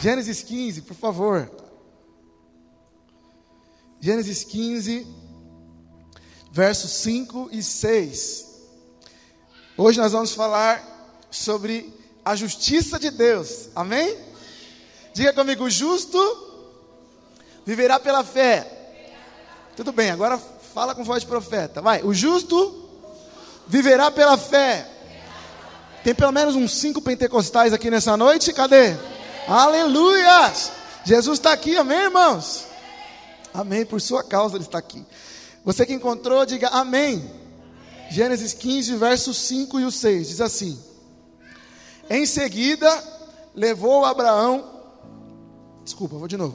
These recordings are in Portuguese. Gênesis 15, por favor. Gênesis 15, versos 5 e 6. Hoje nós vamos falar sobre a justiça de Deus. Amém? Diga comigo, o justo viverá pela fé. Tudo bem, agora fala com voz de profeta. Vai, o justo viverá pela fé. Tem pelo menos uns 5 pentecostais aqui nessa noite. Cadê? Aleluia! Jesus está aqui, amém, irmãos? Amém, por sua causa ele está aqui. Você que encontrou, diga amém. Gênesis 15, versos 5 e o 6, diz assim: em seguida levou Abraão,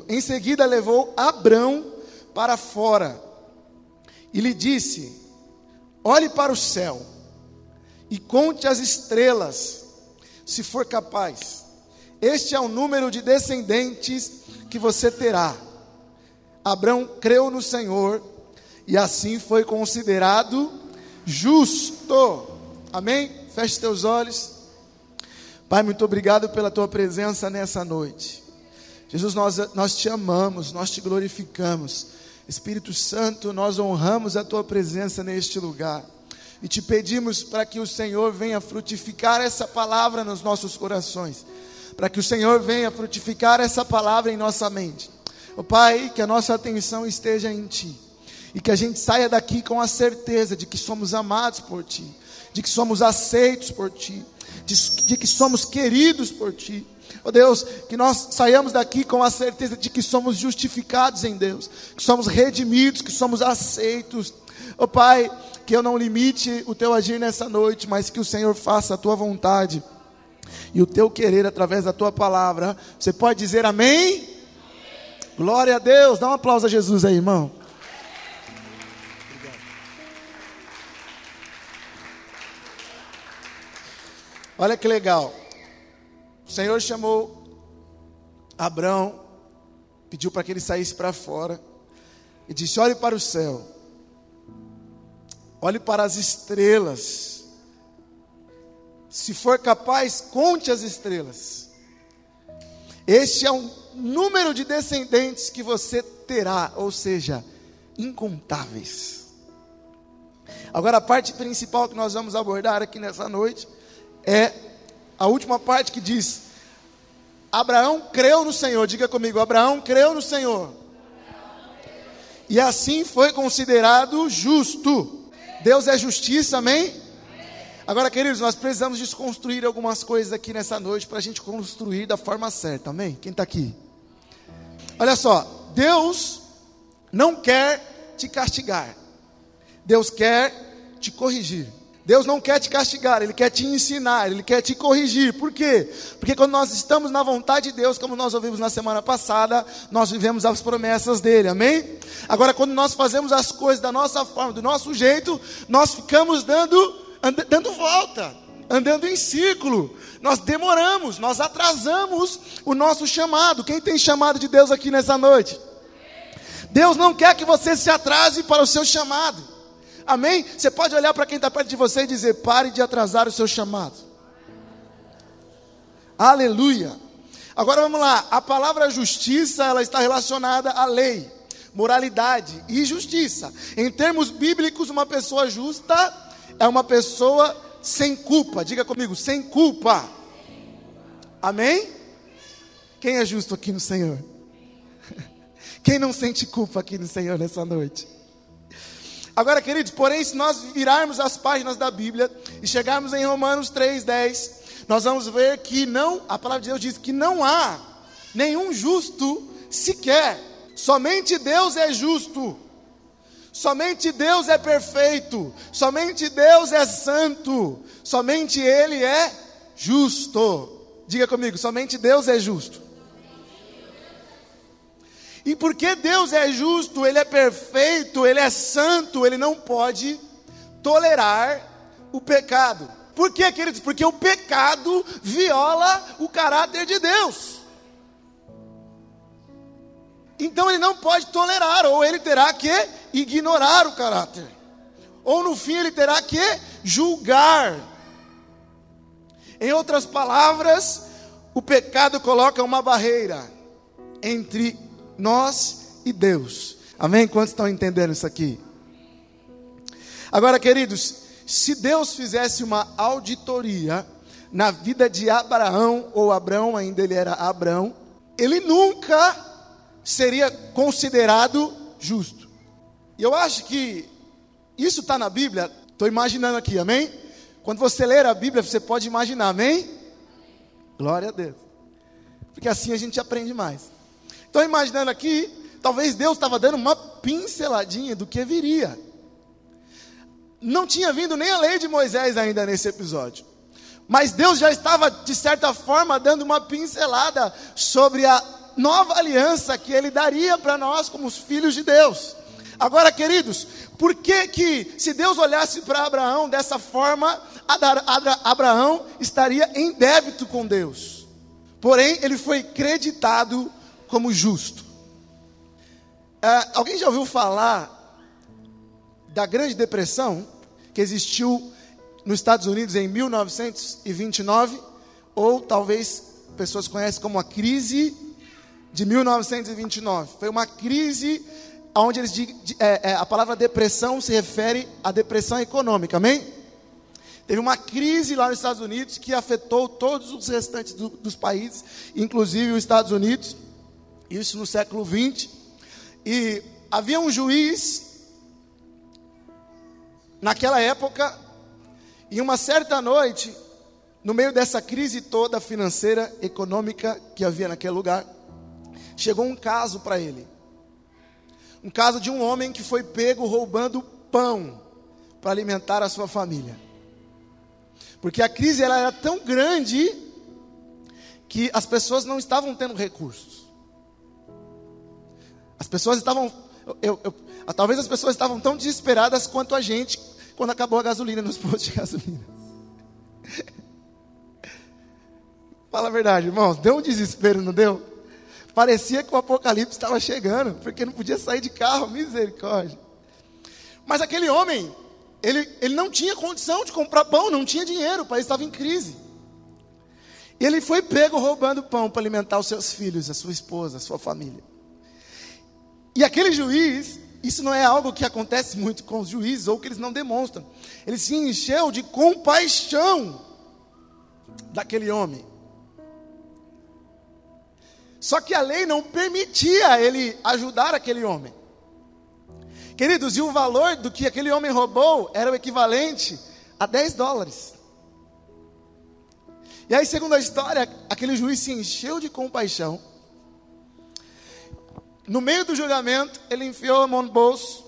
em seguida levou Abrão para fora, e lhe disse: olhe para o céu, e conte as estrelas, se for capaz. Este é o número de descendentes que você terá. Abrão creu no Senhor, e assim foi considerado justo. Amém? Feche teus olhos. Pai, muito obrigado pela tua presença nessa noite. Jesus, nós te amamos, nós te glorificamos. Espírito Santo, nós honramos a tua presença neste lugar e te pedimos para que o Senhor venha frutificar essa palavra nos nossos corações, para que o Senhor venha frutificar essa palavra em nossa mente. Ó Pai, que a nossa atenção esteja em Ti e que a gente saia daqui com a certeza de que somos amados por Ti, de que somos aceitos por Ti, de que somos queridos por Ti. Ó Deus, que nós saiamos daqui com a certeza de que somos justificados em Deus, que somos redimidos, que somos aceitos. Ó Pai, que eu não limite o Teu agir nessa noite, mas que o Senhor faça a Tua vontade e o Teu querer através da Tua palavra. Você pode dizer amém? Amém. Glória a Deus. Dá um aplauso a Jesus aí, irmão. Obrigado. Olha que legal. O Senhor chamou Abrão, pediu para que ele saísse para fora e disse: olhe para o céu, olhe para as estrelas, se for capaz, conte as estrelas. Este é um número de descendentes que você terá, ou seja, incontáveis. Agora, a parte principal que nós vamos abordar aqui nessa noite é a última parte que diz: Abraão creu no Senhor. Diga comigo, Abraão creu no Senhor, e assim foi considerado justo. Deus é justiça, amém? Agora, queridos, nós precisamos desconstruir algumas coisas aqui nessa noite, para a gente construir da forma certa, amém? Quem está aqui? Olha só, Deus não quer te castigar, Deus quer te corrigir. Deus não quer te castigar, Ele quer te ensinar, Ele quer te corrigir. Por quê? Porque quando nós estamos na vontade de Deus, como nós ouvimos na semana passada, nós vivemos as promessas dEle, amém? Agora, quando nós fazemos as coisas da nossa forma, do nosso jeito, nós ficamos dando volta, andando em círculo. Nós demoramos, nós atrasamos o nosso chamado. Quem tem chamado de Deus aqui nessa noite? Deus não quer que você se atrase para o seu chamado. Amém? Você pode olhar para quem está perto de você e dizer: pare de atrasar o seu chamado. Aleluia. Agora vamos lá. A palavra justiça, ela está relacionada à lei, moralidade e justiça. Em termos bíblicos, uma pessoa justa é uma pessoa sem culpa. Diga comigo, sem culpa. Amém? Quem é justo aqui no Senhor? Quem não sente culpa aqui no Senhor nessa noite? Agora, queridos, porém, se nós virarmos as páginas da Bíblia e chegarmos em Romanos 3:10, nós vamos ver que a palavra de Deus diz que não há nenhum justo sequer. Somente Deus é justo. Somente Deus é perfeito. Somente Deus é santo. Somente Ele é justo. Diga comigo, somente Deus é justo. E porque Deus é justo, Ele é perfeito, Ele é santo, Ele não pode tolerar o pecado. Por quê, queridos? Porque o pecado viola o caráter de Deus. Então Ele não pode tolerar, ou Ele terá que ignorar o caráter, ou no fim Ele terá que julgar. Em outras palavras, O pecado coloca uma barreira entre nós e Deus. Amém? Quantos estão entendendo isso aqui? Agora, queridos, se Deus fizesse uma auditoria na vida de Abraão, ou Abrão, ainda ele era Abrão, ele nunca seria considerado justo. E eu acho que isso está na Bíblia, estou imaginando aqui, amém? Quando você ler a Bíblia, você pode imaginar, amém? Glória a Deus. Porque assim a gente aprende mais. Estou imaginando aqui, talvez Deus estava dando uma pinceladinha do que viria. Não tinha vindo nem a lei de Moisés ainda nesse episódio. Mas Deus já estava, de certa forma, dando uma pincelada sobre a nova aliança que Ele daria para nós como os filhos de Deus. Agora, queridos, por que que se Deus olhasse para Abraão dessa forma, Abraão estaria em débito com Deus? Porém, ele foi creditado como justo. Alguém já ouviu falar da Grande Depressão, que existiu nos Estados Unidos em 1929, ou talvez pessoas conhecem como a crise de 1929. Foi uma crise onde eles a palavra depressão se refere à depressão econômica, amém? Teve uma crise lá nos Estados Unidos que afetou todos os restantes dos países, inclusive os Estados Unidos, isso no século XX, e havia um juiz naquela época, em uma certa noite, no meio dessa crise toda financeira, econômica que havia naquele lugar, chegou um caso para ele. Um caso de um homem que foi pego roubando pão para alimentar a sua família. Porque a crise ela era tão grande que as pessoas não estavam tendo recursos. As pessoas estavam... talvez as pessoas estavam tão desesperadas quanto a gente... quando acabou a gasolina nos postos de gasolina. Fala a verdade, irmãos, deu um desespero, não deu? Parecia que o apocalipse estava chegando, porque não podia sair de carro, misericórdia. Mas aquele homem, ele não tinha condição de comprar pão, não tinha dinheiro, o país estava em crise. E ele foi pego roubando pão para alimentar os seus filhos, a sua esposa, a sua família. E aquele juiz... isso não é algo que acontece muito com os juízes, ou que eles não demonstram. Ele se encheu de compaixão daquele homem. Só que a lei não permitia ele ajudar aquele homem. Queridos, e o valor do que aquele homem roubou era o equivalente a 10 dólares. E aí, segundo a história, aquele juiz se encheu de compaixão. No meio do julgamento, ele enfiou a mão no bolso,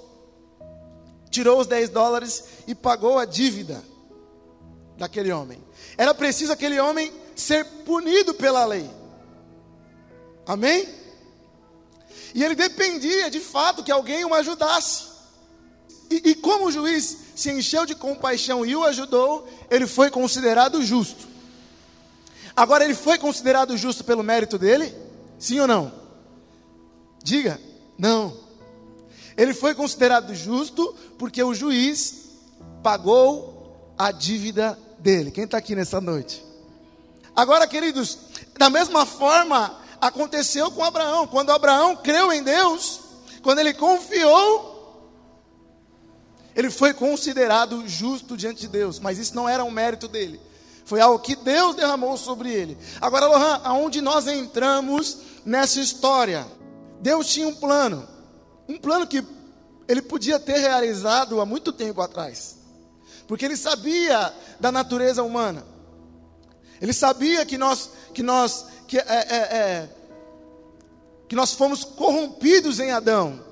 tirou os 10 dólares e pagou a dívida daquele homem. Era preciso aquele homem ser punido pela lei. Amém? E ele dependia, de fato, que alguém o ajudasse. E como o juiz se encheu de compaixão e o ajudou, ele foi considerado justo. Agora, ele foi considerado justo pelo mérito dele? Sim ou não? Diga, não. Ele foi considerado justo porque o juiz pagou a dívida dele. Quem está aqui nessa noite? Agora, queridos, da mesma forma aconteceu com Abraão. Quando Abraão creu em Deus, quando ele confiou, ele foi considerado justo diante de Deus. Mas isso não era um mérito dele. Foi algo que Deus derramou sobre ele. Agora, Lohan, aonde nós entramos nessa história? Deus tinha um plano que ele podia ter realizado há muito tempo atrás, porque ele sabia da natureza humana, ele sabia que nós fomos corrompidos em Adão,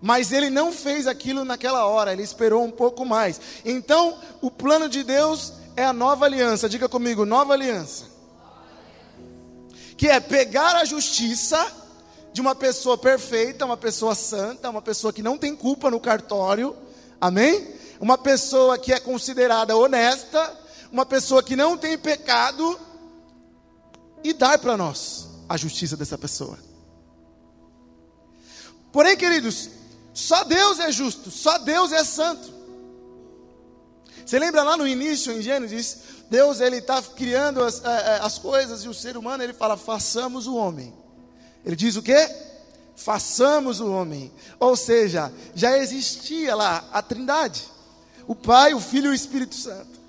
mas ele não fez aquilo naquela hora, ele esperou um pouco mais. Então, o plano de Deus é a nova aliança. Diga comigo, nova aliança. Que é pegar a justiça de uma pessoa perfeita, uma pessoa santa, uma pessoa que não tem culpa no cartório, amém? Uma pessoa que é considerada honesta, uma pessoa que não tem pecado, e dar para nós a justiça dessa pessoa. Porém, queridos, só Deus é justo, só Deus é santo. Você lembra lá no início, em Gênesis, Deus está criando as coisas, e o ser humano, ele fala, façamos o homem. Ele diz o quê? Façamos o homem. Ou seja, já existia lá a trindade, o Pai, o Filho e o Espírito Santo.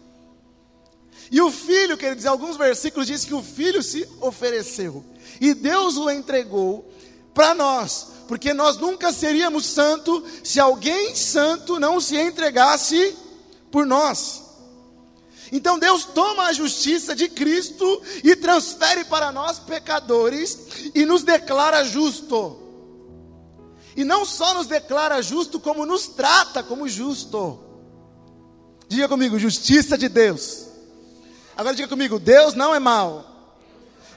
E o Filho, quer dizer, alguns versículos dizem que o Filho se ofereceu, e Deus o entregou para nós, porque nós nunca seríamos santos se alguém santo não se entregasse por nós. Então Deus toma a justiça de Cristo e transfere para nós pecadores e nos declara justo. E não só nos declara justo, como nos trata como justo. Diga comigo, justiça de Deus. Agora diga comigo, Deus não é mau.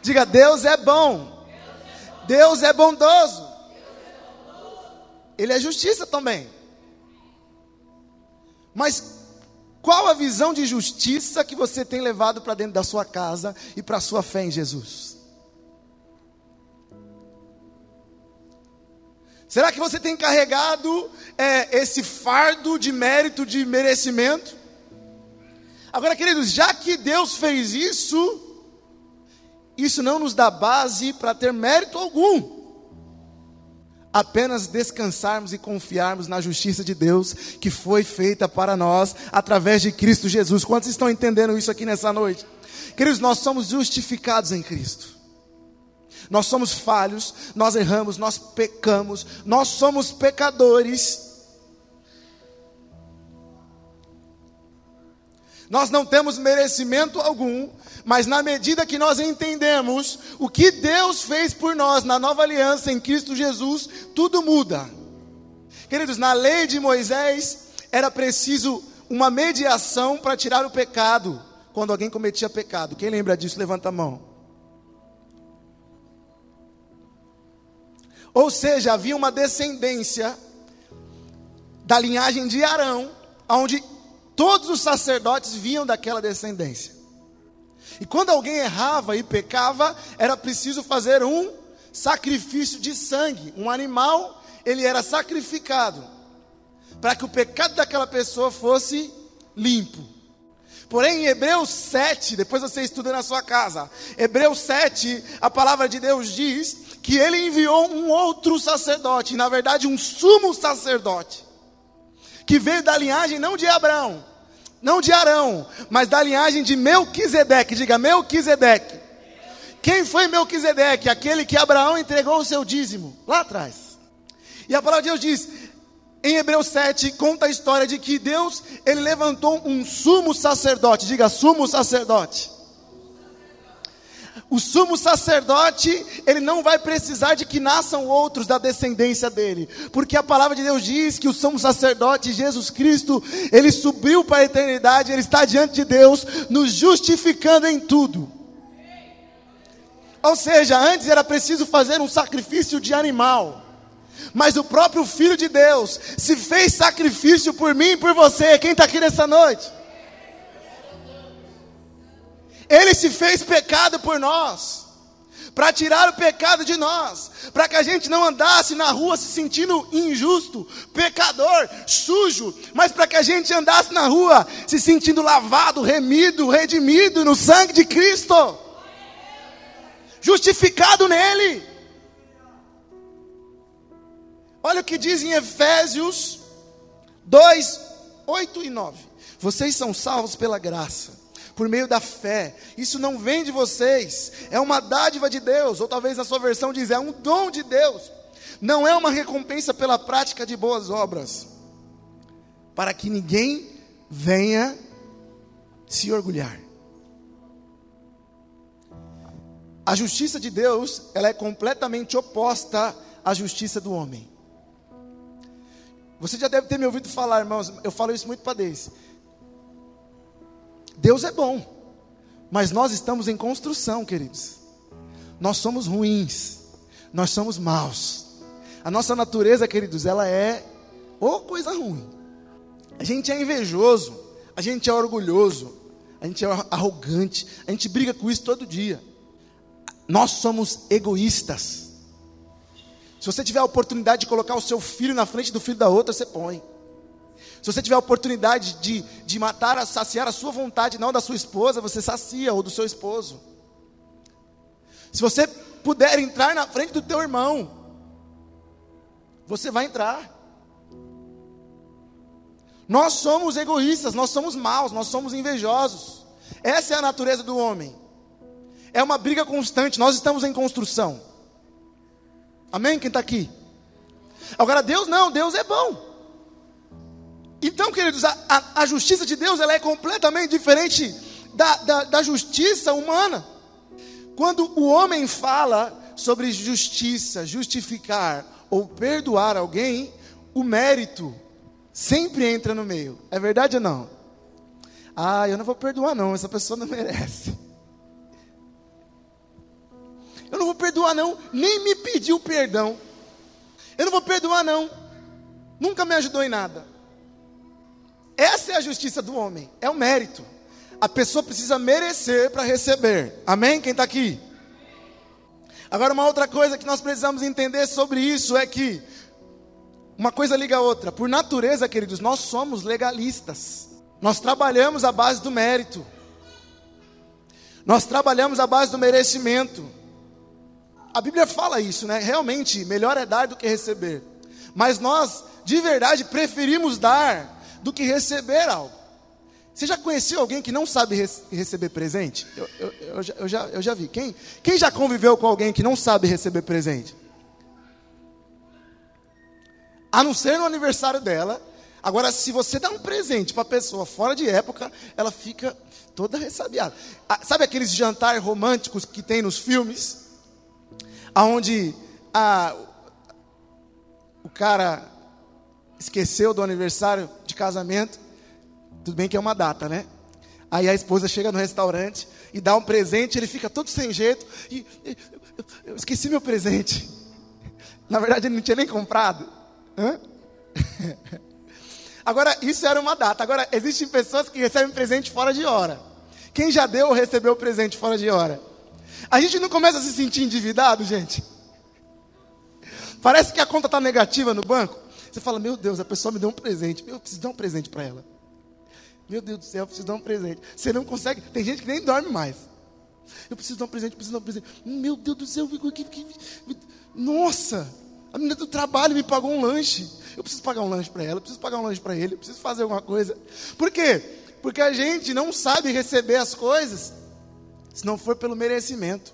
Diga, Deus é bom. Deus é bondoso. Ele é justiça também. Mas qual a visão de justiça que você tem levado para dentro da sua casa e para a sua fé em Jesus? Será que você tem carregado esse fardo de mérito, de merecimento? Agora, queridos, já que Deus fez isso, isso não nos dá base para ter mérito algum. Apenas descansarmos e confiarmos na justiça de Deus que foi feita para nós através de Cristo Jesus. Quantos estão entendendo isso aqui nessa noite? Queridos, nós somos justificados em Cristo. Nós somos falhos, nós erramos, nós pecamos, nós somos pecadores. Nós não temos merecimento algum, mas na medida que nós entendemos o que Deus fez por nós na nova aliança em Cristo Jesus, tudo muda. Queridos, na lei de Moisés era preciso uma mediação para tirar o pecado, quando alguém cometia pecado. Quem lembra disso, levanta a mão. Ou seja, havia uma descendência da linhagem de Arão, onde todos os sacerdotes vinham daquela descendência. E quando alguém errava e pecava, era preciso fazer um sacrifício de sangue. Um animal, ele era sacrificado, para que o pecado daquela pessoa fosse limpo. Porém, em Hebreus 7, depois você estuda na sua casa, Hebreus 7, a palavra de Deus diz que ele enviou um outro sacerdote, na verdade um sumo sacerdote, que veio da linhagem não de Abraão, não de Arão, mas da linhagem de Melquisedeque. Diga, Melquisedeque. Quem foi Melquisedeque? Aquele que Abraão entregou o seu dízimo, lá atrás. E a palavra de Deus diz, em Hebreus 7, conta a história de que Deus, ele levantou um sumo sacerdote. Diga, sumo sacerdote. O sumo sacerdote, ele não vai precisar de que nasçam outros da descendência dele, porque a palavra de Deus diz que o sumo sacerdote Jesus Cristo, ele subiu para a eternidade, ele está diante de Deus, nos justificando em tudo. Ou seja, antes era preciso fazer um sacrifício de animal, mas o próprio Filho de Deus se fez sacrifício por mim e por você. Quem está aqui nessa noite? Ele se fez pecado por nós, para tirar o pecado de nós, para que a gente não andasse na rua se sentindo injusto, pecador, sujo, mas para que a gente andasse na rua se sentindo lavado, remido, redimido no sangue de Cristo, justificado nele. Olha o que diz em Efésios 2, 8 e 9, vocês são salvos pela graça, por meio da fé. Isso não vem de vocês, é uma dádiva de Deus, ou talvez na sua versão diz, é um dom de Deus, não é uma recompensa pela prática de boas obras, para que ninguém venha se orgulhar. A justiça de Deus, ela é completamente oposta à justiça do homem. Você já deve ter me ouvido falar, irmãos, eu falo isso muito para Deus. Deus é bom, mas nós estamos em construção, queridos. Nós somos ruins, nós somos maus. A nossa natureza, queridos, ela é coisa ruim. A gente é invejoso, a gente é orgulhoso, a gente é arrogante, a gente briga com isso todo dia. Nós somos egoístas. Se você tiver a oportunidade de colocar o seu filho na frente do filho da outra, você põe. Se você tiver a oportunidade de matar, saciar a sua vontade, não da sua esposa, você sacia, ou do seu esposo. Se você puder entrar na frente do teu irmão, você vai entrar. Nós somos egoístas, nós somos maus, nós somos invejosos. Essa é a natureza do homem. É uma briga constante, nós estamos em construção. Amém? Quem está aqui? Agora Deus não, Deus é bom. Então, queridos, a justiça de Deus, ela é completamente diferente da justiça humana. Quando o homem fala sobre justiça, justificar ou perdoar alguém, o mérito sempre entra no meio. É verdade ou não? Ah, eu não vou perdoar não, essa pessoa não merece. Eu não vou perdoar não, nem me pediu perdão. Eu não vou perdoar não, nunca me ajudou em nada. Essa é a justiça do homem, é o mérito. A pessoa precisa merecer para receber. Amém? Quem está aqui? Agora, uma outra coisa que nós precisamos entender sobre isso é que uma coisa liga a outra. Por natureza, queridos, nós somos legalistas. Nós trabalhamos à base do mérito. Nós trabalhamos à base do merecimento. A Bíblia fala isso, né? Realmente, melhor é dar do que receber. Mas nós, de verdade, preferimos dar do que receber algo. Você já conheceu alguém que não sabe receber presente? Eu já vi. Quem já conviveu com alguém que não sabe receber presente? A não ser no aniversário dela. Agora, se você dá um presente para a pessoa fora de época, ela fica toda ressabiada. Sabe aqueles jantares românticos que tem nos filmes? Onde o cara esqueceu do aniversário de casamento, tudo bem que é uma data, né? Aí a esposa chega no restaurante e dá um presente, ele fica todo sem jeito, e eu esqueci meu presente. Na verdade, ele não tinha nem comprado. Hã? Agora, isso era uma data. Agora, existem pessoas que recebem presente fora de hora. Quem já deu ou recebeu presente fora de hora? A gente não começa a se sentir endividado, gente? Parece que a conta está negativa no banco. Você fala, meu Deus, a pessoa me deu um presente. Eu preciso dar um presente para ela. Meu Deus do céu, eu preciso dar um presente. Você não consegue, tem gente que nem dorme mais. Eu preciso dar um presente, Meu Deus do céu, nossa, a menina do trabalho me pagou um lanche. Eu preciso pagar um lanche para ela, eu preciso pagar um lanche para ele, eu preciso fazer alguma coisa. Por quê? Porque a gente não sabe receber as coisas se não for pelo merecimento.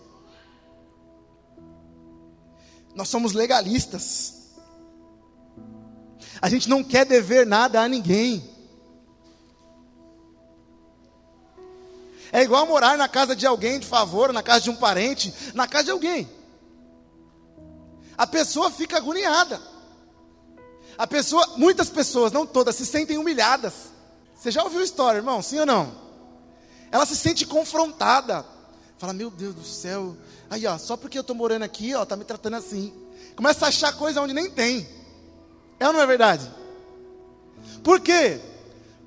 Nós somos legalistas. A gente não quer dever nada a ninguém. É igual morar na casa de alguém de favor, na casa de um parente, na casa de alguém. A pessoa fica agoniada. Muitas pessoas, não todas, se sentem humilhadas. Você já ouviu a história, irmão? Sim ou não? Ela se sente confrontada. Fala, meu Deus do céu. Aí, ó, só porque eu estou morando aqui, ó, tá me tratando assim. Começa a achar coisa onde nem tem. É ou não é verdade? Por quê?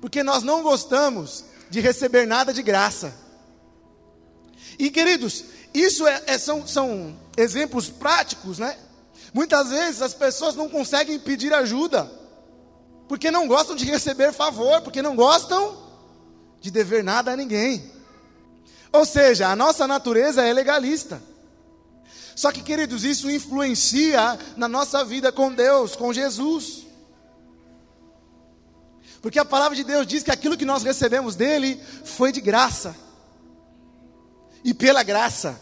Porque nós não gostamos de receber nada de graça. E, queridos, isso são exemplos práticos, né? Muitas vezes as pessoas não conseguem pedir ajuda, porque não gostam de receber favor, porque não gostam de dever nada a ninguém. Ou seja, a nossa natureza é legalista. Só que, queridos, isso influencia na nossa vida com Deus, com Jesus. Porque a palavra de Deus diz que aquilo que nós recebemos dele foi de graça. E pela graça.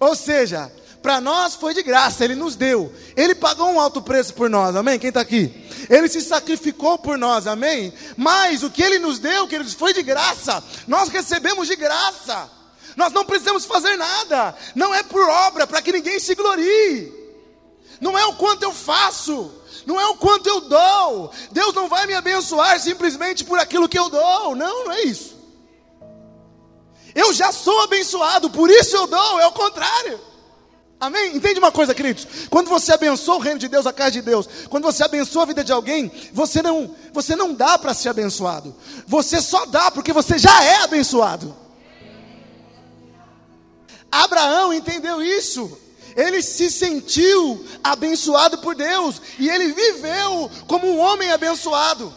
Ou seja, para nós foi de graça, ele nos deu. Ele pagou um alto preço por nós, amém? Quem está aqui? Ele se sacrificou por nós, amém? Mas o que ele nos deu, queridos, foi de graça. Nós recebemos de graça. Nós não precisamos fazer nada, não é por obra, para que ninguém se glorie, não é o quanto eu faço, não é o quanto eu dou. Deus não vai me abençoar simplesmente por aquilo que eu dou, não é isso. Eu já sou abençoado, por isso eu dou, é o contrário. Amém? Entende uma coisa, queridos? Quando você abençoa o reino de Deus, a casa de Deus, quando você abençoa a vida de alguém, você não dá para ser abençoado, você só dá porque você já é abençoado. Abraão entendeu isso, ele se sentiu abençoado por Deus, e ele viveu como um homem abençoado.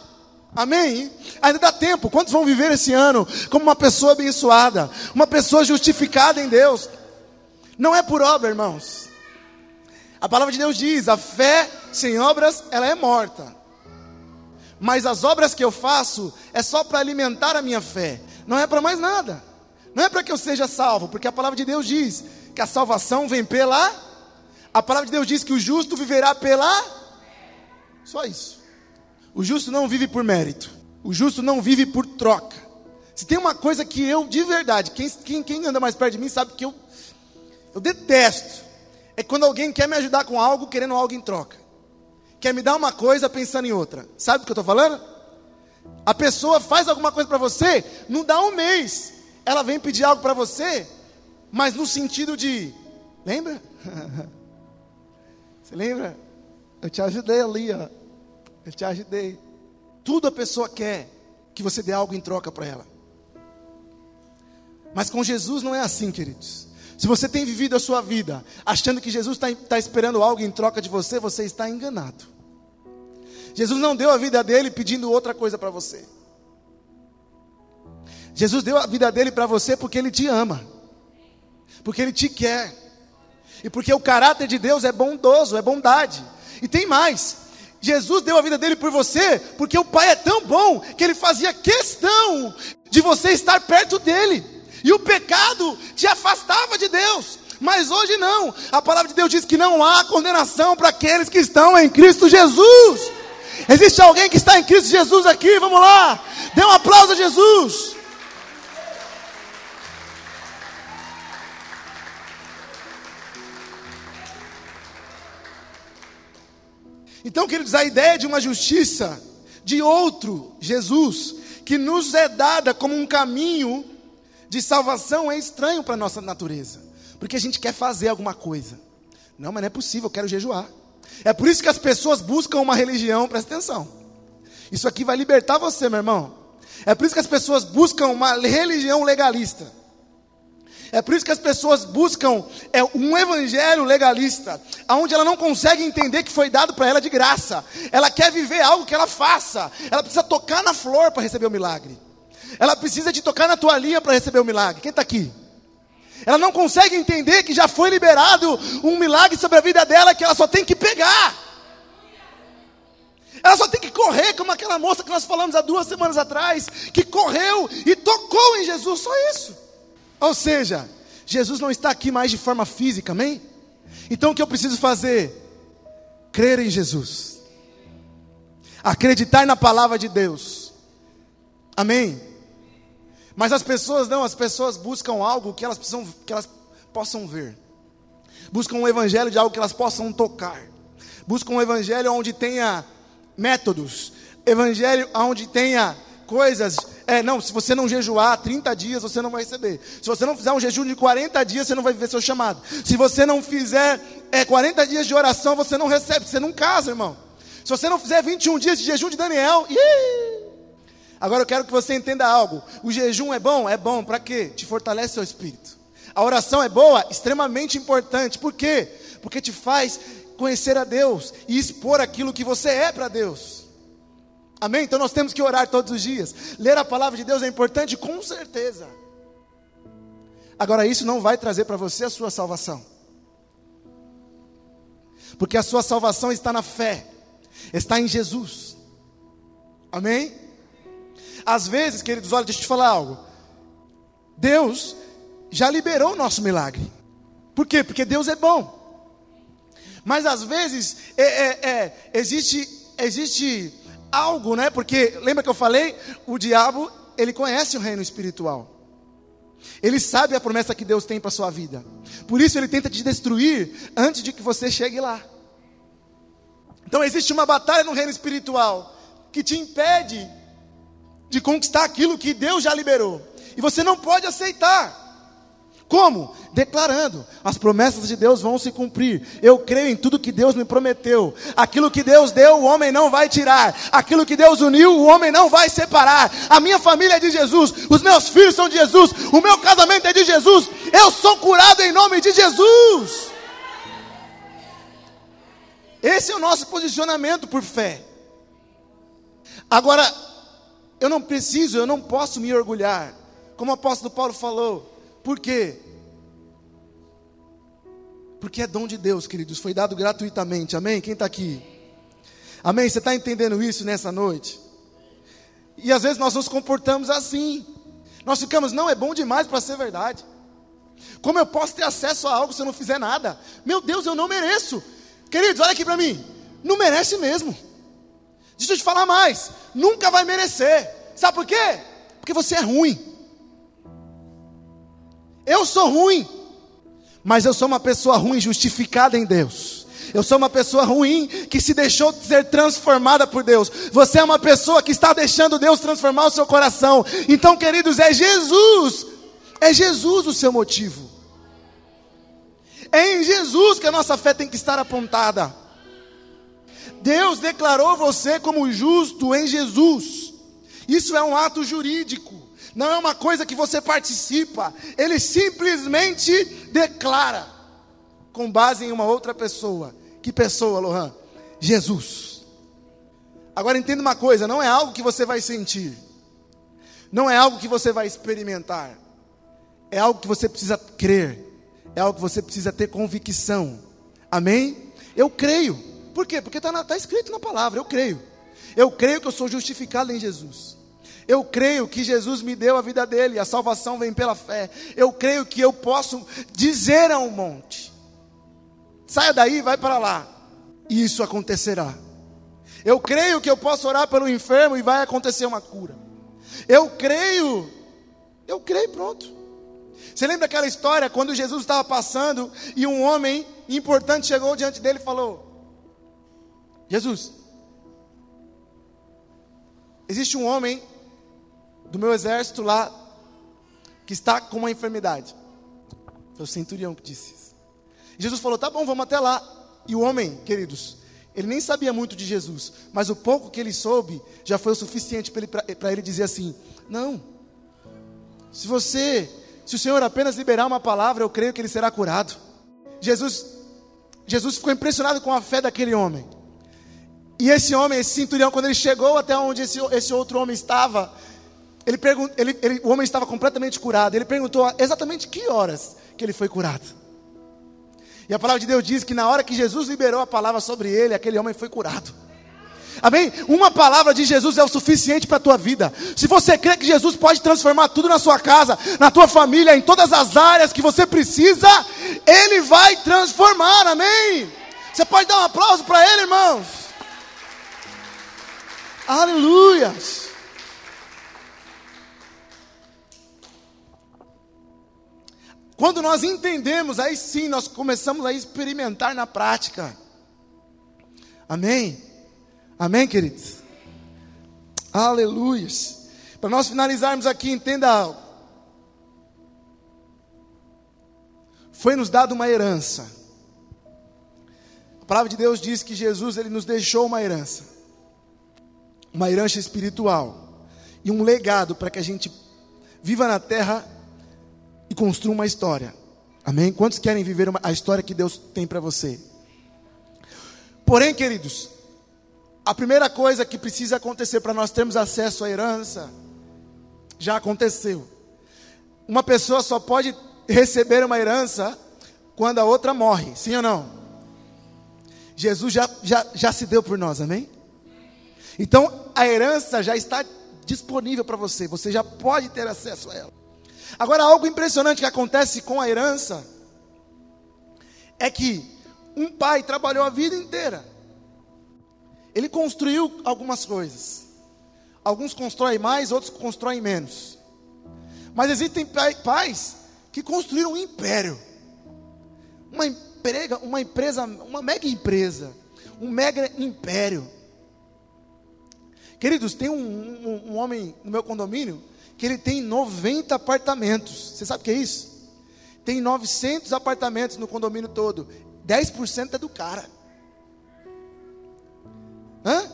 Amém? Ainda dá tempo. Quantos vão viver esse ano como uma pessoa abençoada, uma pessoa justificada em Deus? Não é por obra, irmãos. A palavra de Deus diz: a fé sem obras, ela é morta. Mas as obras que eu faço é só para alimentar a minha fé, não é para mais nada. Não é para que eu seja salvo, porque a palavra de Deus diz que a salvação vem pela... A palavra de Deus diz que o justo viverá pela... Só isso. O justo não vive por mérito. O justo não vive por troca. Se tem uma coisa que eu, de verdade, quem anda mais perto de mim sabe que eu detesto, é quando alguém quer me ajudar com algo, querendo algo em troca. Quer me dar uma coisa pensando em outra. Sabe o que eu estou falando? A pessoa faz alguma coisa para você, não dá um mês, ela vem pedir algo para você, mas no sentido de... Lembra? Você lembra? Eu te ajudei ali, ó. Eu te ajudei. Tudo a pessoa quer que você dê algo em troca para ela. Mas com Jesus não é assim, queridos. Se você tem vivido a sua vida achando que Jesus está esperando algo em troca de você, você está enganado. Jesus não deu a vida dele pedindo outra coisa para você. Jesus deu a vida dele para você porque ele te ama, porque ele te quer, e porque o caráter de Deus é bondoso, é bondade. E tem mais: Jesus deu a vida dele por você porque o Pai é tão bom que ele fazia questão de você estar perto dele, e o pecado te afastava de Deus. Mas hoje não. A palavra de Deus diz que não há condenação para aqueles que estão em Cristo Jesus. Existe alguém que está em Cristo Jesus aqui? Vamos lá, dê um aplauso a Jesus. Então, queridos, a ideia de uma justiça de outro Jesus, que nos é dada como um caminho de salvação, é estranho para a nossa natureza, porque a gente quer fazer alguma coisa. Não, mas não é possível, eu quero jejuar. É por isso que as pessoas buscam uma religião. Presta atenção, isso aqui vai libertar você, meu irmão. É por isso que as pessoas buscam uma religião legalista. É por isso que as pessoas buscam um evangelho legalista, onde ela não consegue entender que foi dado para ela de graça. Ela quer viver algo que ela faça. Ela precisa tocar na flor para receber o milagre. Ela precisa de tocar na toalhinha para receber o milagre. Quem está aqui? Ela não consegue entender que já foi liberado um milagre sobre a vida dela, que ela só tem que pegar. Ela só tem que correr, como aquela moça que nós falamos há 2 semanas atrás, que correu e tocou em Jesus, só isso. Ou seja, Jesus não está aqui mais de forma física, amém? Então o que eu preciso fazer? Crer em Jesus. Acreditar na palavra de Deus. Amém? Mas as pessoas não, as pessoas buscam algo que elas precisam, que elas possam ver. Buscam um evangelho de algo que elas possam tocar. Buscam um evangelho onde tenha métodos. Evangelho onde tenha coisas... Não, se você não jejuar 30 dias, você não vai receber. Se você não fizer um jejum de 40 dias, você não vai viver seu chamado. Se você não fizer 40 dias de oração, você não recebe, você não casa, irmão. Se você não fizer 21 dias de jejum de Daniel, Agora eu quero que você entenda algo. O jejum é bom? É bom, para quê? Te fortalece seu espírito. A oração é boa? Extremamente importante. Por quê? Porque te faz conhecer a Deus e expor aquilo que você é para Deus. Amém? Então nós temos que orar todos os dias. Ler a palavra de Deus é importante, com certeza. Agora isso não vai trazer para você a sua salvação, porque a sua salvação está na fé, está em Jesus. Amém? Às vezes, queridos, olha, deixa eu te falar algo. Deus já liberou o nosso milagre. Por quê? Porque Deus é bom. Mas às vezes existe algo, né? Porque lembra que eu falei, o diabo, ele conhece o reino espiritual. Ele sabe a promessa que Deus tem para a sua vida. Por isso ele tenta te destruir antes de que você chegue lá. Então existe uma batalha no reino espiritual que te impede de conquistar aquilo que Deus já liberou. E você não pode aceitar. Como? Declarando: as promessas de Deus vão se cumprir. Eu creio em tudo que Deus me prometeu. Aquilo que Deus deu, o homem não vai tirar. Aquilo que Deus uniu, o homem não vai separar. A minha família é de Jesus. Os meus filhos são de Jesus. O meu casamento é de Jesus. Eu sou curado em nome de Jesus. Esse é o nosso posicionamento por fé. Agora, Eu não preciso, eu não posso me orgulhar, como o apóstolo Paulo falou. Por quê? Porque é dom de Deus, queridos, foi dado gratuitamente, amém? Quem está aqui? Amém? Você está entendendo isso nessa noite? E às vezes nós nos comportamos assim, nós ficamos, não, é bom demais para ser verdade. Como eu posso ter acesso a algo se eu não fizer nada? Meu Deus, eu não mereço. Queridos, olha aqui para mim, não merece mesmo. Deixa eu te falar mais, nunca vai merecer. Sabe por quê? Porque você é ruim. Eu sou ruim, mas eu sou uma pessoa ruim justificada em Deus. Eu sou uma pessoa ruim que se deixou ser transformada por Deus. Você é uma pessoa que está deixando Deus transformar o seu coração. Então, queridos, é Jesus o seu motivo. É em Jesus que a nossa fé tem que estar apontada. Deus declarou você como justo em Jesus. Isso é um ato jurídico, não é uma coisa que você participa. Ele simplesmente declara, com base em uma outra pessoa. Que pessoa, Lohan? Jesus. Agora entenda uma coisa, não é algo que você vai sentir, não é algo que você vai experimentar, é algo que você precisa crer, é algo que você precisa ter convicção, amém? Eu creio. Por quê? Porque está escrito na palavra. Eu creio que eu sou justificado em Jesus. Eu creio que Jesus me deu a vida dele, a salvação vem pela fé. Eu creio que eu posso dizer a um monte, saia daí, vai para lá, e isso acontecerá. Eu creio que eu posso orar pelo enfermo e vai acontecer uma cura. Eu creio, pronto. Você lembra aquela história quando Jesus estava passando e um homem importante chegou diante dele e falou: Jesus, existe um homem do meu exército lá que está com uma enfermidade. Foi o centurião que disse isso. E Jesus falou: tá bom, vamos até lá. E o homem, queridos, ele nem sabia muito de Jesus, mas o pouco que ele soube já foi o suficiente para ele dizer assim: não, se o Senhor apenas liberar uma palavra, eu creio que ele será curado. Jesus ficou impressionado com a fé daquele homem. E esse homem, esse centurião, quando ele chegou até onde esse outro homem estava, o homem estava completamente curado. Ele perguntou exatamente que horas que ele foi curado. E a palavra de Deus diz que na hora que Jesus liberou a palavra sobre ele, aquele homem foi curado. Amém? Uma palavra de Jesus é o suficiente para a tua vida. Se você crê que Jesus pode transformar tudo na sua casa, na tua família, em todas as áreas que você precisa, Ele vai transformar, amém? Você pode dar um aplauso para Ele, irmãos? Aleluia! Quando nós entendemos, aí sim nós começamos a experimentar na prática. Amém? Amém, queridos? Aleluia. Para nós finalizarmos aqui, entenda algo. Foi nos dado uma herança. A palavra de Deus diz que Jesus, ele nos deixou uma herança. Uma herança espiritual. E um legado para que a gente viva na terra e construa uma história. Amém? Quantos querem viver a história que Deus tem para você? Porém, queridos, a primeira coisa que precisa acontecer para nós termos acesso à herança, já aconteceu. Uma pessoa só pode receber uma herança quando a outra morre, sim ou não? Jesus já se deu por nós, amém? Então a herança já está disponível para você, você já pode ter acesso a ela. Agora, algo impressionante que acontece com a herança, é que um pai trabalhou a vida inteira. Ele construiu algumas coisas. Alguns constroem mais, outros constroem menos. Mas existem pais que construíram um império. Uma empresa, uma mega empresa. Um mega império. Queridos, tem um homem no meu condomínio que ele tem 90 apartamentos. Você sabe o que é isso? Tem 900 apartamentos no condomínio todo. 10% é do cara. Hã?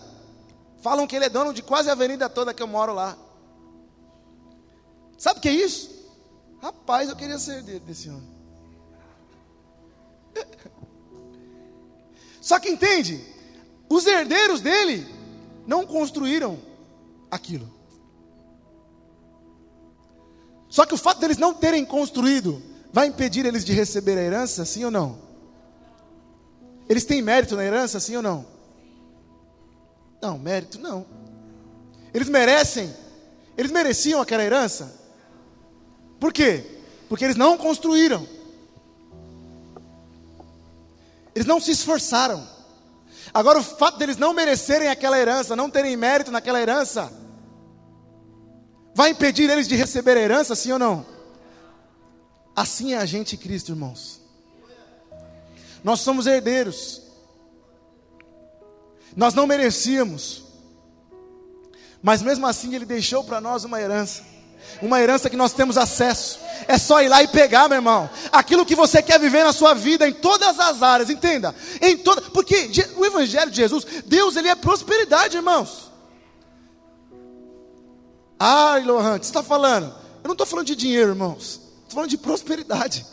Falam que ele é dono de quase a avenida toda que eu moro lá. Sabe o que é isso? Rapaz, eu queria ser desse homem. Só que entende, os herdeiros dele não construíram aquilo. Só que o fato deles não terem construído vai impedir eles de receber a herança, sim ou não? Eles têm mérito na herança, sim ou não? Não, mérito não. Eles merecem? Eles mereciam aquela herança? Por quê? Porque eles não construíram. Eles não se esforçaram. Agora, o fato deles não merecerem aquela herança, não terem mérito naquela herança, vai impedir eles de receber a herança, sim ou não? Assim é a gente em Cristo, irmãos. Nós somos herdeiros. Nós não merecíamos, mas mesmo assim Ele deixou para nós uma herança. Uma herança que nós temos acesso. É só ir lá e pegar, meu irmão. Aquilo que você quer viver na sua vida, em todas as áreas, entenda. Porque o Evangelho de Jesus, Deus, Ele é prosperidade, irmãos. Ah, LORHANN, o que você está falando? Eu não estou falando de dinheiro, irmãos. Estou falando de prosperidade.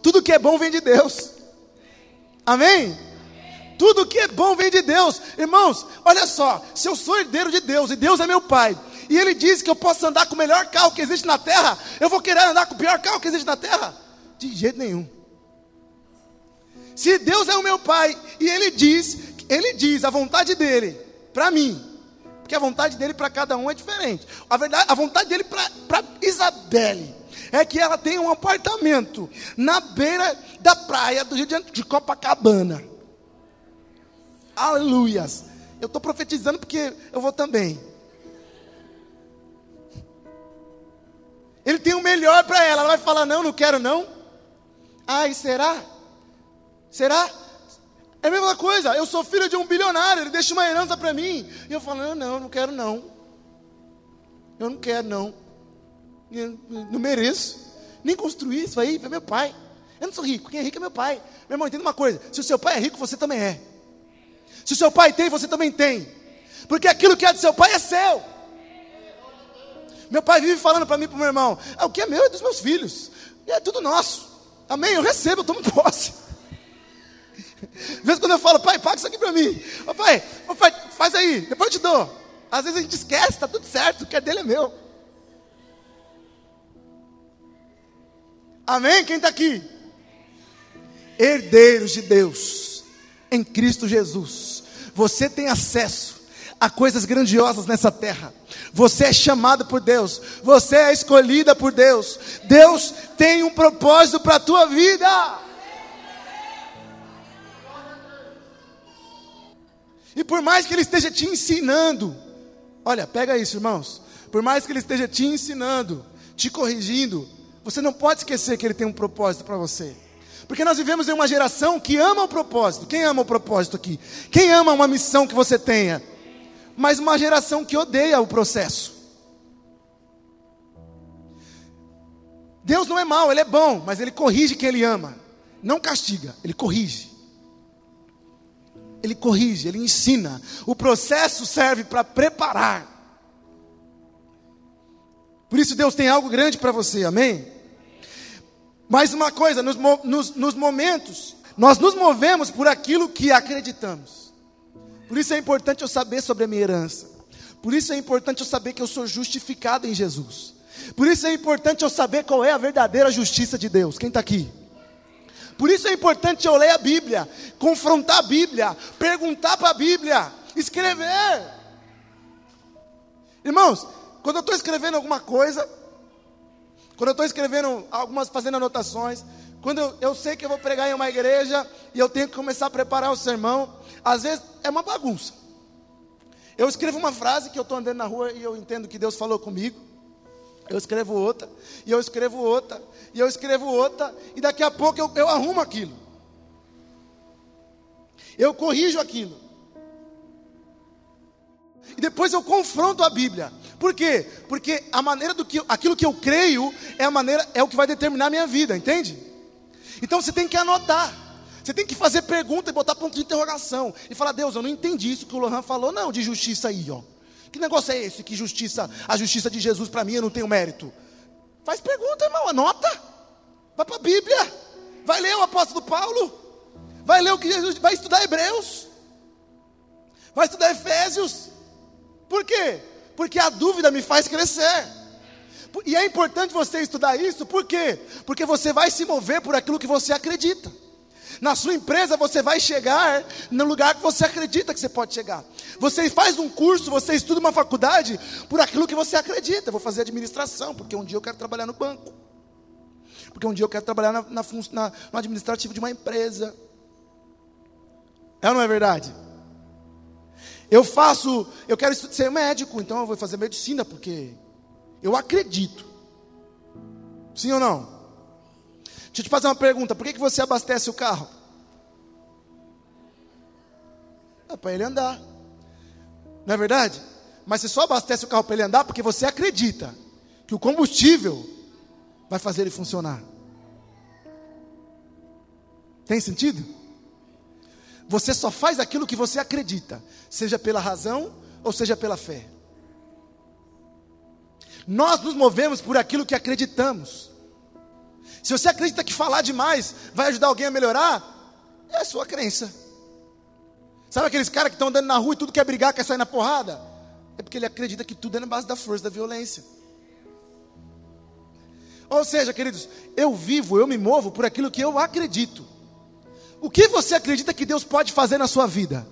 Tudo que é bom vem de Deus. Amém? Tudo que é bom vem de Deus. Irmãos, olha só. Se eu sou herdeiro de Deus, e Deus é meu Pai, e Ele diz que eu posso andar com o melhor carro que existe na terra, eu vou querer andar com o pior carro que existe na terra? De jeito nenhum. Se Deus é o meu Pai, e Ele diz a vontade dEle para mim, porque a vontade dEle para cada um é diferente. A verdade, a vontade dEle para Isabel é que ela tenha um apartamento na beira da praia do Rio de Copacabana. Aleluias! Eu estou profetizando porque eu vou também. Ele tem o melhor para ela. Ela vai falar, não quero não. Ai, será? Será? É a mesma coisa. Eu sou filho de um bilionário, ele deixa uma herança para mim. E eu falo, não quero não. Eu não quero não. Eu não mereço. Nem construir isso aí, é meu pai. Eu não sou rico, quem é rico é meu pai. Meu irmão, entenda uma coisa. Se o seu pai é rico, você também é. Se o seu pai tem, você também tem. Porque aquilo que é do seu pai é seu. Meu pai vive falando para mim e para o meu irmão, o que é meu é dos meus filhos, é tudo nosso, amém? Eu recebo, eu tomo posse. Às vezes quando eu falo, pai, paga isso aqui para mim, ô pai, faz aí, depois eu te dou. Às vezes a gente esquece, está tudo certo, o que é dele é meu. Amém? Quem está aqui? Herdeiros de Deus, em Cristo Jesus, você tem acesso há coisas grandiosas nessa terra. Você é chamado por Deus. Você é escolhida por Deus. Deus tem um propósito para a tua vida. E por mais que Ele esteja te ensinando, olha, pega isso, irmãos. Por mais que Ele esteja te ensinando, te corrigindo, você não pode esquecer que Ele tem um propósito para você. Porque nós vivemos em uma geração que ama o propósito. Quem ama o propósito aqui? Quem ama uma missão que você tenha? Mas uma geração que odeia o processo. Deus não é mau, Ele é bom, mas Ele corrige quem Ele ama. Não castiga, Ele corrige. Ele corrige, Ele ensina. O processo serve para preparar. Por isso Deus tem algo grande para você, amém? Mais uma coisa, nos momentos, nós nos movemos por aquilo que acreditamos. Por isso é importante eu saber sobre a minha herança. Por isso é importante eu saber que eu sou justificado em Jesus. Por isso é importante eu saber qual é a verdadeira justiça de Deus. Quem está aqui? Por isso é importante eu ler a Bíblia, confrontar a Bíblia, perguntar para a Bíblia, escrever. Irmãos, quando eu estou escrevendo alguma coisa, quando eu estou escrevendo fazendo anotações, quando eu sei que eu vou pregar em uma igreja e eu tenho que começar a preparar o sermão, às vezes é uma bagunça. Eu escrevo uma frase que eu estou andando na rua e eu entendo que Deus falou comigo. Eu escrevo outra, e eu escrevo outra, e eu escrevo outra, e daqui a pouco eu arrumo aquilo. Eu corrijo aquilo. E depois eu confronto a Bíblia. Por quê? Porque a maneira aquilo que eu creio é o que vai determinar a minha vida, entende? Então você tem que anotar, você tem que fazer pergunta e botar ponto de interrogação e falar, Deus, eu não entendi isso que o LORHANN falou não, de justiça aí, ó. Que negócio é esse que justiça, a justiça de Jesus para mim, eu não tenho mérito? Faz pergunta, irmão, anota, vai para a Bíblia, vai ler o apóstolo Paulo, vai ler o que Jesus, vai estudar Hebreus, vai estudar Efésios. Por quê? Porque a dúvida me faz crescer. E é importante você estudar isso, por quê? Porque você vai se mover por aquilo que você acredita. Na sua empresa você vai chegar no lugar que você acredita que você pode chegar. Você faz um curso, você estuda uma faculdade por aquilo que você acredita. Eu vou fazer administração, porque um dia eu quero trabalhar no banco. Porque um dia eu quero trabalhar no administrativo de uma empresa. É ou não é verdade? Eu quero ser médico, então eu vou fazer medicina, porque eu acredito. Sim ou não? Deixa eu te fazer uma pergunta, por que você abastece o carro? É para ele andar. Não é verdade? Mas você só abastece o carro para ele andar porque você acredita que o combustível vai fazer ele funcionar. Tem sentido? Você só faz aquilo que você acredita, seja pela razão ou seja pela fé. Nós nos movemos por aquilo que acreditamos. Se você acredita que falar demais vai ajudar alguém a melhorar, é a sua crença. Sabe aqueles caras que estão andando na rua e tudo quer brigar, quer sair na porrada? É porque ele acredita que tudo é na base da força, da violência. Ou seja, queridos, eu vivo, eu me movo por aquilo que eu acredito. O que você acredita que Deus pode fazer na sua vida?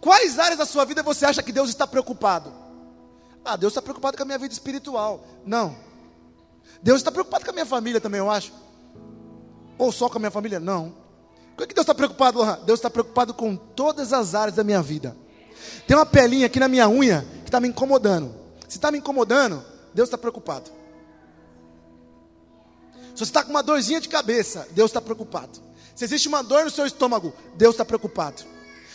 Quais áreas da sua vida você acha que Deus está preocupado? Ah, Deus está preocupado com a minha vida espiritual. Não. Deus está preocupado com a minha família também, eu acho. Ou só com a minha família? Não. Com o que Deus está preocupado, LORHANN? Deus está preocupado com todas as áreas da minha vida. Tem uma pelinha aqui na minha unha que está me incomodando. Se está me incomodando, Deus está preocupado. Se você está com uma dorzinha de cabeça, Deus está preocupado. Se existe uma dor no seu estômago, Deus está preocupado.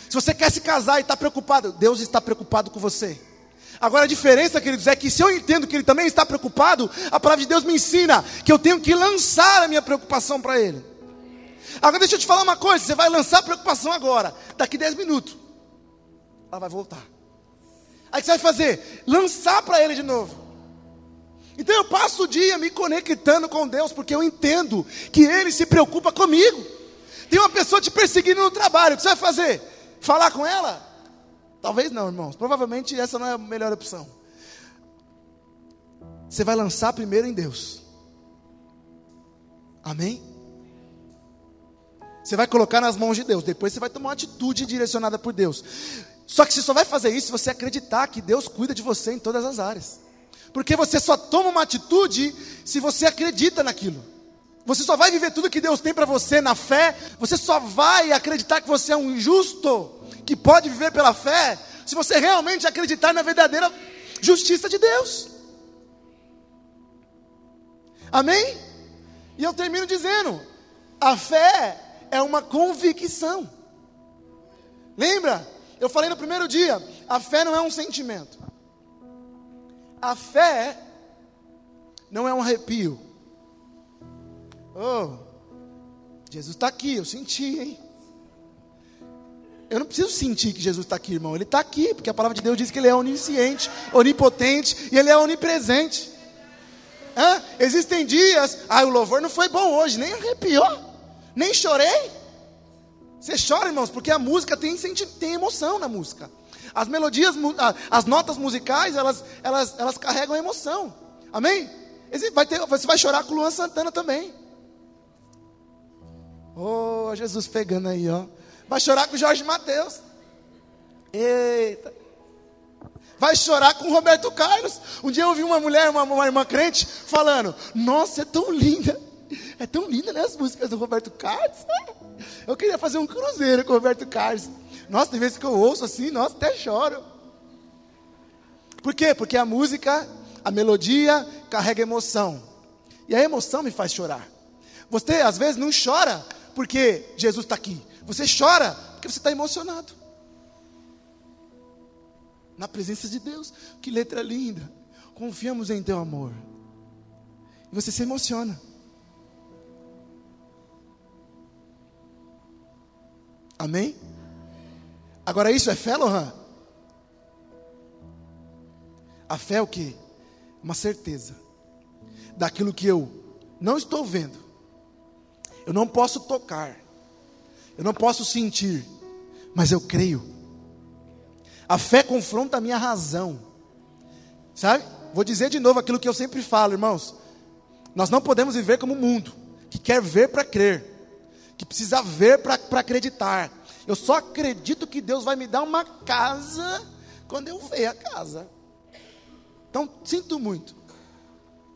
Se você quer se casar e está preocupado, Deus está preocupado com você. Agora a diferença, queridos, é que se eu entendo que Ele também está preocupado, a palavra de Deus me ensina que eu tenho que lançar a minha preocupação para Ele. Agora deixa eu te falar uma coisa, você vai lançar a preocupação agora, daqui 10 minutos, ela vai voltar. Aí o que você vai fazer? Lançar para Ele de novo. Então eu passo o dia me conectando com Deus, porque eu entendo que Ele se preocupa comigo. Tem uma pessoa te perseguindo no trabalho, o que você vai fazer? Falar com ela? Talvez não, irmãos, provavelmente essa não é a melhor opção. Você vai lançar primeiro em Deus. Amém? Você vai colocar nas mãos de Deus, depois você vai tomar uma atitude direcionada por Deus. Só que você só vai fazer isso se você acreditar que Deus cuida de você em todas as áreas. Porque você só toma uma atitude se você acredita naquilo. Você só vai viver tudo que Deus tem para você na fé. Você só vai acreditar que você é um justo, que pode viver pela fé, se você realmente acreditar na verdadeira justiça de Deus. Amém? E eu termino dizendo, a fé é uma convicção. Lembra? Eu falei no primeiro dia, a fé não é um sentimento. A fé não é um arrepio. Oh, Jesus está aqui, eu senti, hein? Eu não preciso sentir que Jesus está aqui, irmão. Ele está aqui, porque a palavra de Deus diz que Ele é onisciente, onipotente e Ele é onipresente. Hã? Existem dias, o louvor não foi bom hoje, nem arrepiou, nem chorei. Você chora, irmãos, porque a música tem emoção na música. As melodias, as notas musicais, elas carregam a emoção. Amém? Você vai chorar com o Luan Santana também. Oh, Jesus pegando aí, ó. Vai chorar com o Jorge Mateus. Eita. Vai chorar com o Roberto Carlos. Um dia eu ouvi uma mulher, uma irmã crente, falando, nossa, é tão linda. É tão linda, né, as músicas do Roberto Carlos. Eu queria fazer um cruzeiro com o Roberto Carlos. Nossa, tem vezes que eu ouço assim, nossa, até choro. Por quê? Porque a música, a melodia carrega emoção. E a emoção me faz chorar. Você, às vezes, não chora porque Jesus está aqui. Você chora porque você está emocionado. Na presença de Deus. Que letra linda. Confiamos em teu amor. E você se emociona. Amém? Agora isso é fé, LORHANN? A fé é o quê? Uma certeza daquilo que eu não estou vendo, eu não posso tocar, eu não posso sentir, mas eu creio. A fé confronta a minha razão. Sabe? Vou dizer de novo aquilo que eu sempre falo, irmãos. Nós não podemos viver como o mundo, que quer ver para crer, que precisa ver para acreditar. Eu só acredito que Deus vai me dar uma casa quando eu ver a casa. Então, sinto muito.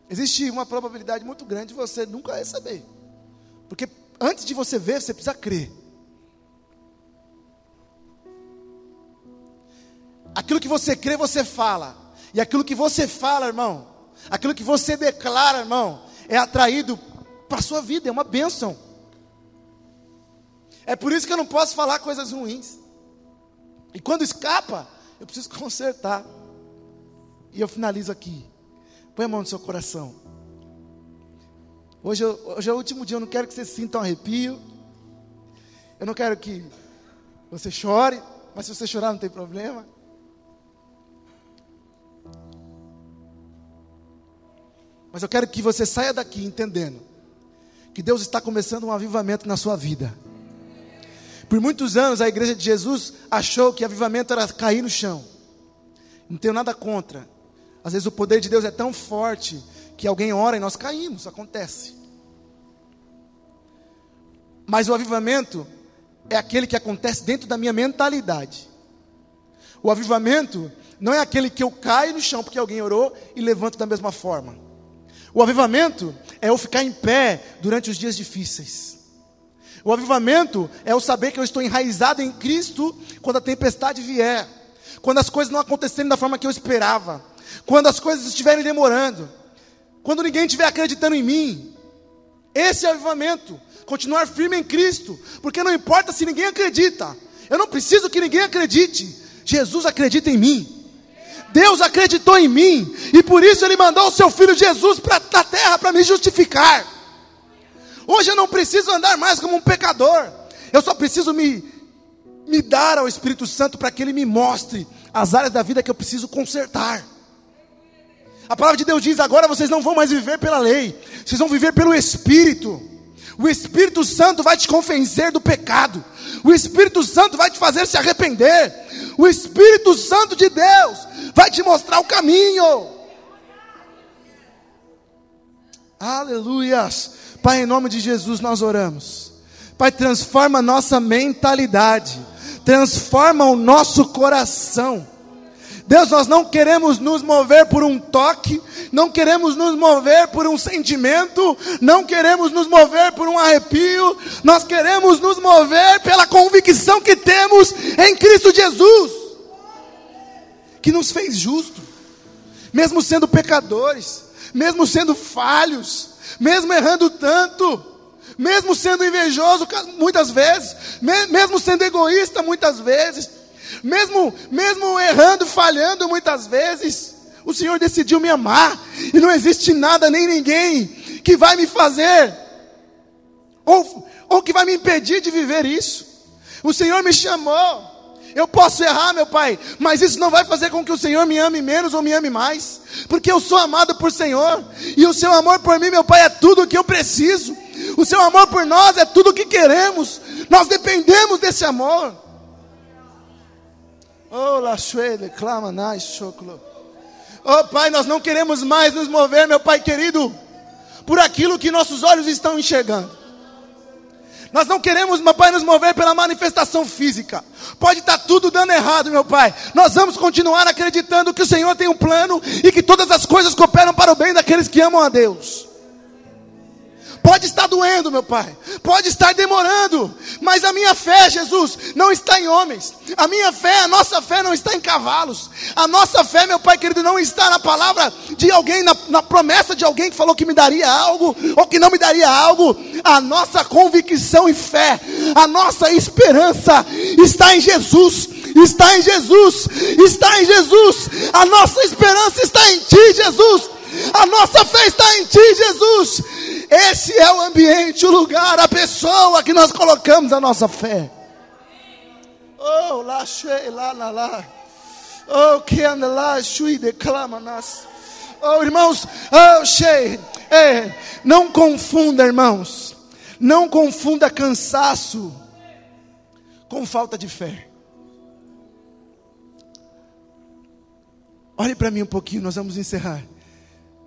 Existe uma probabilidade muito grande de você nunca receber. Porque antes de você ver, você precisa crer. Aquilo que você crê, você fala. E aquilo que você fala, irmão, aquilo que você declara, irmão, é atraído para a sua vida, é uma bênção. É por isso que eu não posso falar coisas ruins. E quando escapa, eu preciso consertar. E eu finalizo aqui. Põe a mão no seu coração. Hoje é o último dia, eu não quero que você sinta um arrepio. Eu não quero que você chore. Mas se você chorar, não tem problema. Mas eu quero que você saia daqui entendendo que Deus está começando um avivamento na sua vida. Por muitos anos a igreja de Jesus achou que avivamento era cair no chão. Não tenho nada contra. Às vezes o poder de Deus é tão forte que alguém ora e nós caímos, acontece. Mas o avivamento é aquele que acontece dentro da minha mentalidade. O avivamento não é aquele que eu caio no chão porque alguém orou e levanto da mesma forma. O avivamento é eu ficar em pé durante os dias difíceis. O avivamento é eu saber que eu estou enraizado em Cristo quando a tempestade vier, quando as coisas não acontecerem da forma que eu esperava, quando as coisas estiverem demorando, quando ninguém estiver acreditando em mim. Esse é o avivamento, continuar firme em Cristo, porque não importa se ninguém acredita, eu não preciso que ninguém acredite, Jesus acredita em mim, Deus acreditou em mim, e por isso Ele mandou o seu Filho Jesus para a terra, para me justificar. Hoje eu não preciso andar mais como um pecador, eu só preciso me dar ao Espírito Santo para que Ele me mostre as áreas da vida que eu preciso consertar. A palavra de Deus diz, agora vocês não vão mais viver pela lei, vocês vão viver pelo Espírito. O Espírito Santo vai te convencer do pecado, o Espírito Santo vai te fazer se arrepender, o Espírito Santo de Deus vai te mostrar o caminho. Aleluias. Pai, em nome de Jesus nós oramos. Pai, transforma a nossa mentalidade, transforma o nosso coração. Deus, nós não queremos nos mover por um toque, não queremos nos mover por um sentimento, não queremos nos mover por um arrepio, nós queremos nos mover pela convicção que temos em Cristo Jesus, que nos fez justos, mesmo sendo pecadores, mesmo sendo falhos, mesmo errando tanto, mesmo sendo invejoso muitas vezes, mesmo sendo egoísta muitas vezes, mesmo errando, falhando muitas vezes, o Senhor decidiu me amar, e não existe nada nem ninguém que vai me fazer, ou que vai me impedir de viver isso. O Senhor me chamou. Eu posso errar, meu Pai, mas isso não vai fazer com que o Senhor me ame menos ou me ame mais, porque eu sou amado por Senhor, e o seu amor por mim, meu Pai, é tudo o que eu preciso, o seu amor por nós é tudo o que queremos, nós dependemos desse amor. Oh Pai, nós não queremos mais nos mover, meu Pai querido, por aquilo que nossos olhos estão enxergando. Nós não queremos, meu Pai, nos mover pela manifestação física. Pode estar tudo dando errado, meu Pai. Nós vamos continuar acreditando que o Senhor tem um plano e que todas as coisas cooperam para o bem daqueles que amam a Deus. Pode estar doendo, meu Pai. Pode estar demorando. Mas a minha fé, Jesus, não está em homens. A minha fé, a nossa fé não está em cavalos. A nossa fé, meu Pai querido, não está na palavra de alguém, na promessa de alguém que falou que me daria algo, ou que não me daria algo. A nossa convicção e fé, a nossa esperança está em Jesus. Está em Jesus. Está em Jesus. A nossa esperança está em Ti, Jesus. A nossa fé está em Ti, Jesus. Esse é o ambiente, o lugar, a pessoa que nós colocamos a nossa fé. Oh, lá, lá, lá, lá. Oh, que anda lá, chui, declama nas. Oh, irmãos, oh, cheio. Não confunda, irmãos. Não confunda cansaço com falta de fé. Olhe para mim um pouquinho, nós vamos encerrar.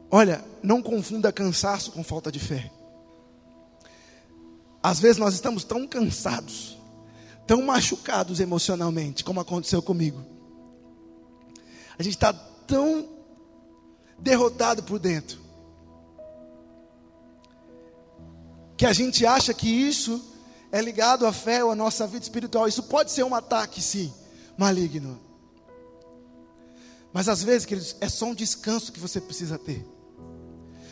Olha, não confunda cansaço com falta de fé. Às vezes nós estamos tão cansados, tão machucados emocionalmente, como aconteceu comigo. A gente está tão derrotado por dentro, que a gente acha que isso é ligado à fé ou à nossa vida espiritual. Isso pode ser um ataque, sim, maligno. Mas às vezes, queridos, é só um descanso que você precisa ter,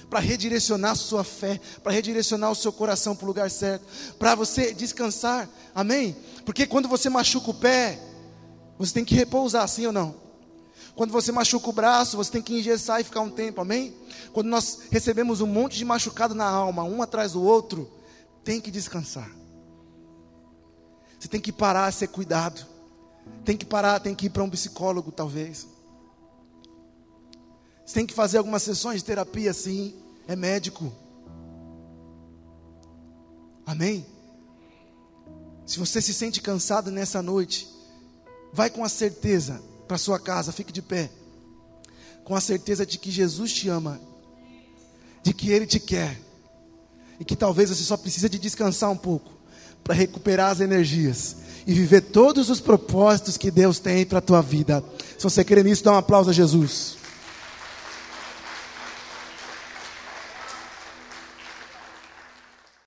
para redirecionar sua fé, para redirecionar o seu coração para o lugar certo, para você descansar, amém? Porque quando você machuca o pé, você tem que repousar, sim ou não? Quando você machuca o braço, você tem que engessar e ficar um tempo, amém? Quando nós recebemos um monte de machucado na alma, um atrás do outro, tem que descansar. Você tem que parar a ser cuidado, tem que parar, tem que ir para um psicólogo talvez, você tem que fazer algumas sessões de terapia, sim, é médico, amém? Se você se sente cansado nessa noite, vai com a certeza para sua casa, fique de pé, com a certeza de que Jesus te ama, de que Ele te quer, e que talvez você só precisa de descansar um pouco, para recuperar as energias, e viver todos os propósitos que Deus tem para a tua vida. Se você crê nisso, dá um aplauso a Jesus.